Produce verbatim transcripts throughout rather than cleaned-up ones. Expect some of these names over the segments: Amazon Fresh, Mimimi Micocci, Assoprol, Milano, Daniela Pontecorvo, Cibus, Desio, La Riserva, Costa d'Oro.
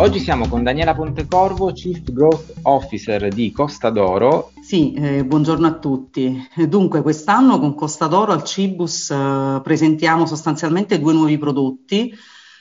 Oggi siamo con Daniela Pontecorvo, Chief Growth Officer di Costa d'Oro. Sì, eh, buongiorno a tutti. Dunque, quest'anno con Costa d'Oro al Cibus eh, presentiamo sostanzialmente due nuovi prodotti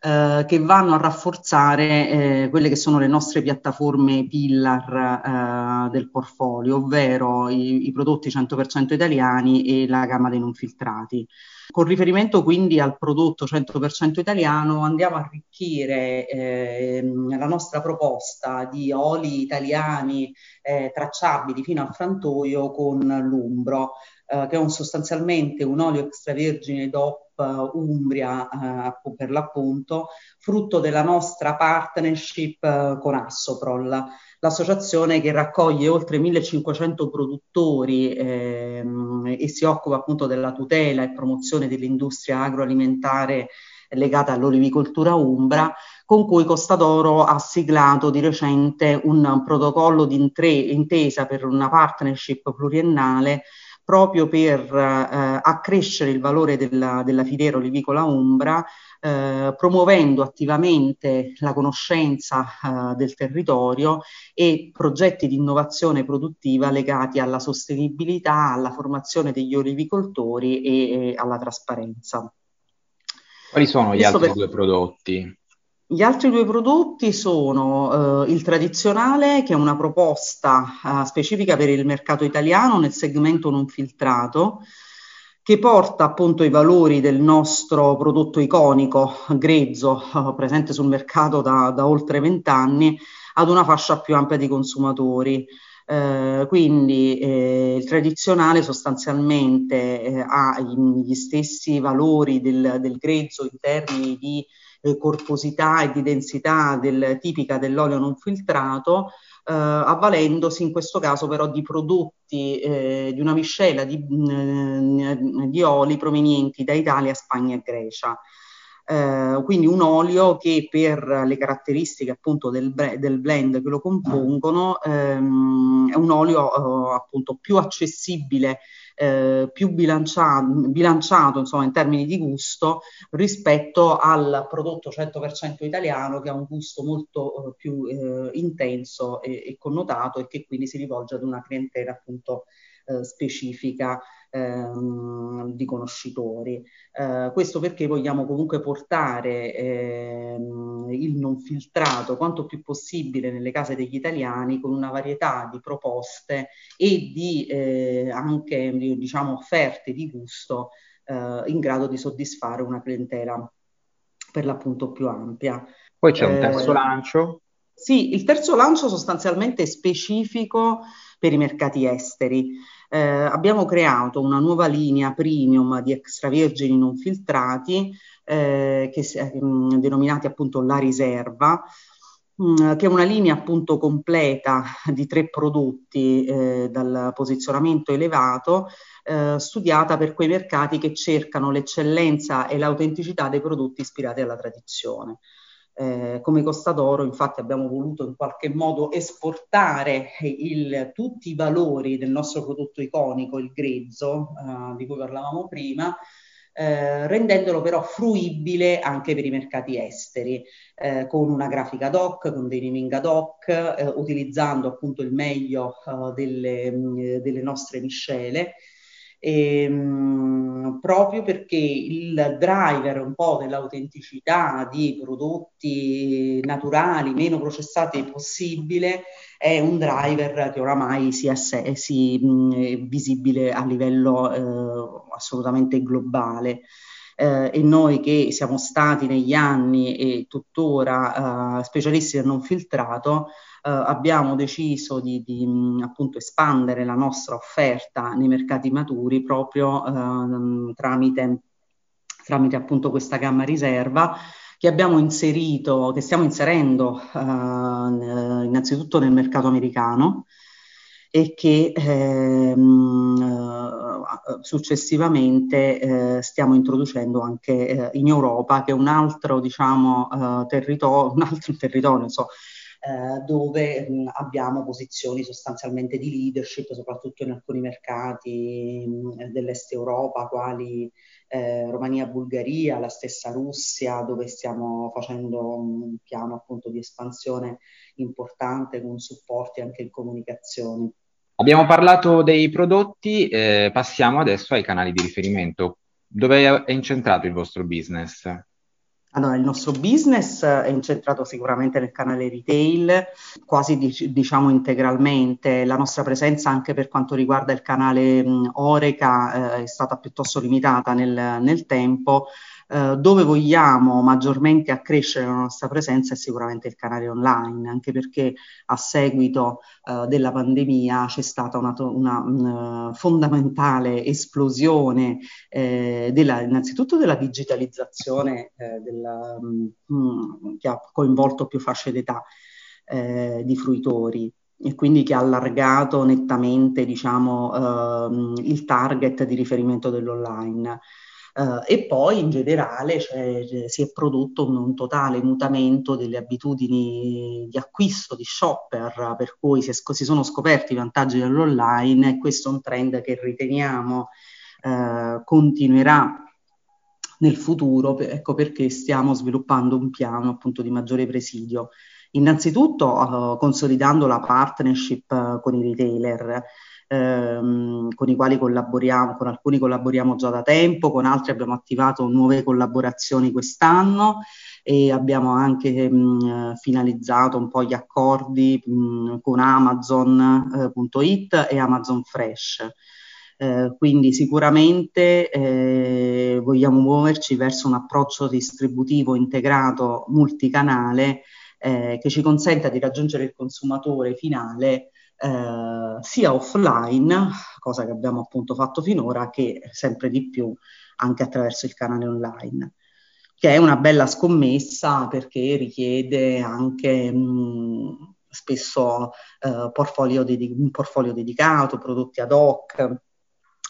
eh, che vanno a rafforzare eh, quelle che sono le nostre piattaforme pillar eh, del portfolio, ovvero i, i prodotti cento per cento italiani e la gamma dei non filtrati. Con riferimento quindi al prodotto cento per cento italiano andiamo a arricchire eh, la nostra proposta di oli italiani eh, tracciabili fino al frantoio con l'umbro, eh, che è un, sostanzialmente un olio extravergine DOP Umbria eh, per l'appunto, frutto della nostra partnership eh, con Assoprol, l'associazione che raccoglie oltre millecinquecento produttori eh, e si occupa appunto della tutela e promozione dell'industria agroalimentare legata all'olivicoltura umbra, con cui Costa d'Oro ha siglato di recente un protocollo di intesa per una partnership pluriennale proprio per eh, accrescere il valore della, della filiera olivicola umbra, eh, promuovendo attivamente la conoscenza eh, del territorio e progetti di innovazione produttiva legati alla sostenibilità, alla formazione degli olivicoltori e, e alla trasparenza. Quali sono gli altri per... due prodotti? Gli altri due prodotti sono eh, il tradizionale, che è una proposta eh, specifica per il mercato italiano nel segmento non filtrato, che porta appunto i valori del nostro prodotto iconico grezzo, eh, presente sul mercato da, da oltre vent'anni, ad una fascia più ampia di consumatori. Eh, quindi eh, il tradizionale sostanzialmente eh, ha gli stessi valori del, del grezzo in termini di corposità e di densità del, tipica dell'olio non filtrato, eh, avvalendosi in questo caso però di prodotti eh, di una miscela di, mh, di oli provenienti da Italia, Spagna e Grecia. Eh, quindi un olio che per le caratteristiche appunto del, del blend che lo compongono ehm, è un olio eh, appunto più accessibile, eh, più bilanciato, bilanciato insomma in termini di gusto rispetto al prodotto cento per cento italiano, che ha un gusto molto eh, più eh, intenso e, e connotato, e che quindi si rivolge ad una clientela appunto eh, specifica Ehm, di conoscitori. Eh, questo perché vogliamo comunque portare ehm, il non filtrato quanto più possibile nelle case degli italiani, con una varietà di proposte e di eh, anche diciamo offerte di gusto eh, in grado di soddisfare una clientela per l'appunto più ampia. Poi c'è eh, un terzo lancio. Sì, il terzo lancio sostanzialmente specifico per i mercati esteri. Eh, abbiamo creato una nuova linea premium di extravergini non filtrati, eh, che, eh, denominati appunto La Riserva, mh, che è una linea appunto completa di tre prodotti eh, dal posizionamento elevato, eh, studiata per quei mercati che cercano l'eccellenza e l'autenticità dei prodotti ispirati alla tradizione. Eh, come Costa d'Oro infatti abbiamo voluto in qualche modo esportare il, tutti i valori del nostro prodotto iconico, il grezzo, eh, di cui parlavamo prima, eh, rendendolo però fruibile anche per i mercati esteri, eh, con una grafica ad hoc, con dei naming ad hoc, eh, utilizzando appunto il meglio eh, delle, mh, delle nostre miscele. E, mh, proprio perché il driver un po' dell'autenticità di prodotti naturali, meno processati possibile, è un driver che oramai sia, si, mh, è visibile a livello eh, assolutamente globale. Eh, e noi che siamo stati negli anni e tuttora eh, specialisti del non filtrato, eh, abbiamo deciso di, di appunto espandere la nostra offerta nei mercati maturi proprio eh, tramite, tramite appunto questa gamma Riserva, che abbiamo inserito, che stiamo inserendo eh, innanzitutto nel mercato americano, e che ehm, successivamente eh, stiamo introducendo anche eh, in Europa, che è un altro diciamo eh, territorio, un altro territorio, insomma, eh, dove mh, abbiamo posizioni sostanzialmente di leadership, soprattutto in alcuni mercati mh, dell'Est Europa, quali eh, Romania, Bulgaria, la stessa Russia, dove stiamo facendo un piano appunto di espansione importante con supporti anche in comunicazioni. Abbiamo parlato dei prodotti, eh, passiamo adesso ai canali di riferimento. Dove è incentrato il vostro business? Allora, il nostro business è incentrato sicuramente nel canale retail, quasi diciamo integralmente. La nostra presenza anche per quanto riguarda il canale mh, Horeca eh, è stata piuttosto limitata nel, nel tempo. Eh, dove vogliamo maggiormente accrescere la nostra presenza è sicuramente il canale online, anche perché a seguito eh, della pandemia c'è stata una, una, una fondamentale esplosione eh, della, innanzitutto della digitalizzazione eh, della, mh, che ha coinvolto più fasce d'età eh, di fruitori, e quindi che ha allargato nettamente diciamo, eh, il target di riferimento dell'online. Uh, e poi in generale cioè, si è prodotto un, un totale mutamento delle abitudini di acquisto di shopper, per cui si, è, si sono scoperti i vantaggi dell'online, e questo è un trend che riteniamo uh, continuerà nel futuro, ecco perché stiamo sviluppando un piano appunto di maggiore presidio. Innanzitutto uh, consolidando la partnership uh, con i retailer, Ehm, con i quali collaboriamo, con alcuni collaboriamo già da tempo, con altri abbiamo attivato nuove collaborazioni quest'anno e abbiamo anche mh, finalizzato un po' gli accordi mh, con Amazon punto it e Amazon Fresh. Eh, quindi sicuramente eh, vogliamo muoverci verso un approccio distributivo integrato multicanale eh, che ci consenta di raggiungere il consumatore finale Eh, sia offline, cosa che abbiamo appunto fatto finora, che sempre di più anche attraverso il canale online, che è una bella scommessa perché richiede anche mh, spesso eh, portfolio ded- un portfolio dedicato, prodotti ad hoc,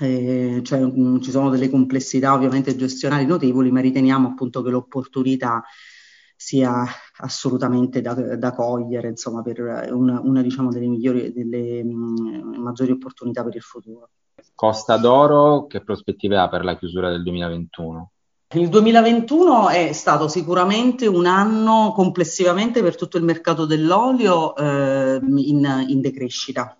eh, cioè mh, ci sono delle complessità ovviamente gestionali notevoli, ma riteniamo appunto che l'opportunità sia assolutamente da, da cogliere, insomma, per una, una diciamo delle migliori, delle mh, maggiori opportunità per il futuro. Costa d'Oro, che prospettive ha per la chiusura del duemilaventuno? Il duemilaventuno è stato sicuramente un anno complessivamente per tutto il mercato dell'olio eh, in, in decrescita.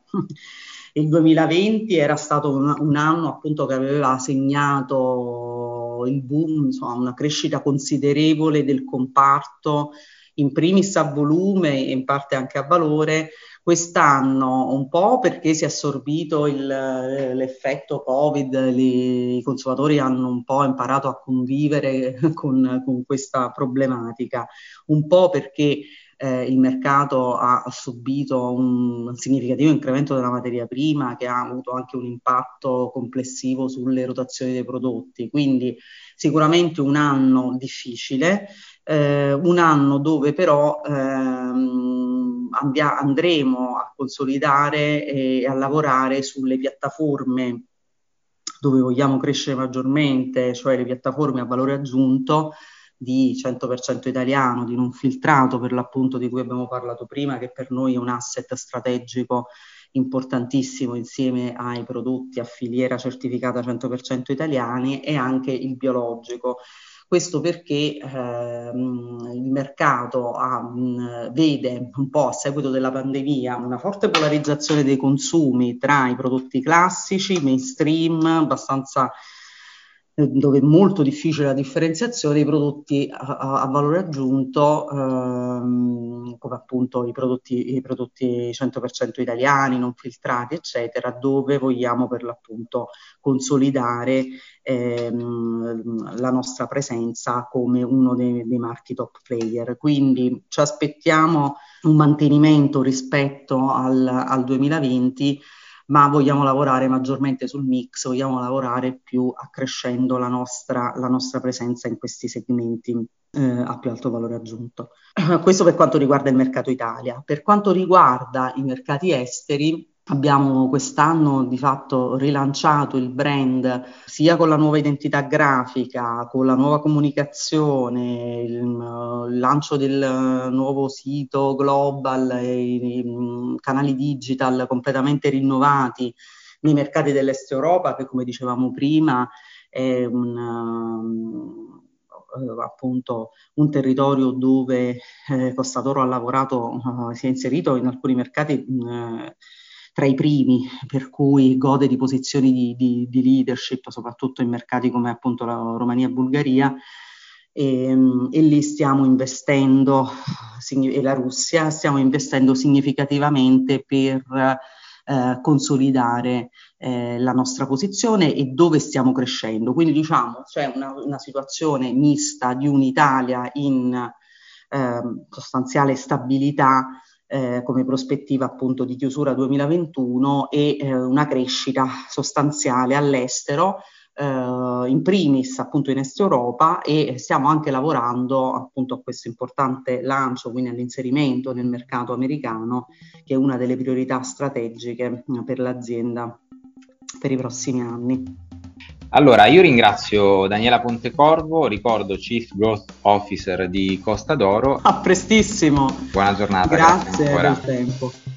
Il duemilaventi era stato un, un anno appunto che aveva segnato il boom, insomma, una crescita considerevole del comparto, in primis a volume e in parte anche a valore. Quest'anno un po' perché si è assorbito il, l'effetto Covid, le, i consumatori hanno un po' imparato a convivere con, con questa problematica, un po' perché Eh, il mercato ha subito un significativo incremento della materia prima che ha avuto anche un impatto complessivo sulle rotazioni dei prodotti, quindi sicuramente un anno difficile, eh, un anno dove però ehm, andia- andremo a consolidare e a lavorare sulle piattaforme dove vogliamo crescere maggiormente, cioè le piattaforme a valore aggiunto, di cento per cento italiano, di non filtrato per l'appunto, di cui abbiamo parlato prima, che per noi è un asset strategico importantissimo insieme ai prodotti a filiera certificata cento per cento italiani, e anche il biologico. Questo perché ehm, il mercato ah, vede un po' a seguito della pandemia una forte polarizzazione dei consumi tra i prodotti classici, mainstream, abbastanza dove è molto difficile la differenziazione, i prodotti a, a valore aggiunto, ehm, come appunto i prodotti, i prodotti cento per cento italiani, non filtrati, eccetera, dove vogliamo per l'appunto consolidare ehm, la nostra presenza come uno dei, dei marchi top player. Quindi ci aspettiamo un mantenimento rispetto al, al duemilaventi, ma vogliamo lavorare maggiormente sul mix, vogliamo lavorare più accrescendo la nostra, la nostra presenza in questi segmenti eh, a più alto valore aggiunto. Questo per quanto riguarda il mercato Italia. Per quanto riguarda i mercati esteri, Abbiamo quest'anno di fatto rilanciato il brand sia con la nuova identità grafica, con la nuova comunicazione, il, il lancio del nuovo sito global e i canali digital completamente rinnovati nei mercati dell'Est Europa, che come dicevamo prima è un... appunto un territorio dove eh, Costa d'Oro ha lavorato, eh, si è inserito in alcuni mercati eh, tra i primi, per cui gode di posizioni di, di, di leadership, soprattutto in mercati come appunto la Romania e Bulgaria, e, e lì stiamo investendo, e la Russia, stiamo investendo significativamente per eh, consolidare Eh, la nostra posizione e dove stiamo crescendo. Quindi diciamo c'è una, una situazione mista di un'Italia in eh, sostanziale stabilità eh, come prospettiva appunto di chiusura duemilaventuno e eh, una crescita sostanziale all'estero, eh, in primis appunto in Est Europa, e stiamo anche lavorando appunto a questo importante lancio, quindi all'inserimento nel mercato americano, che è una delle priorità strategiche per l'azienda per i prossimi anni. Allora, io ringrazio Daniela Pontecorvo, ricordo Chief Growth Officer di Costa d'Oro. A prestissimo. Buona giornata. Grazie, grazie per il tempo.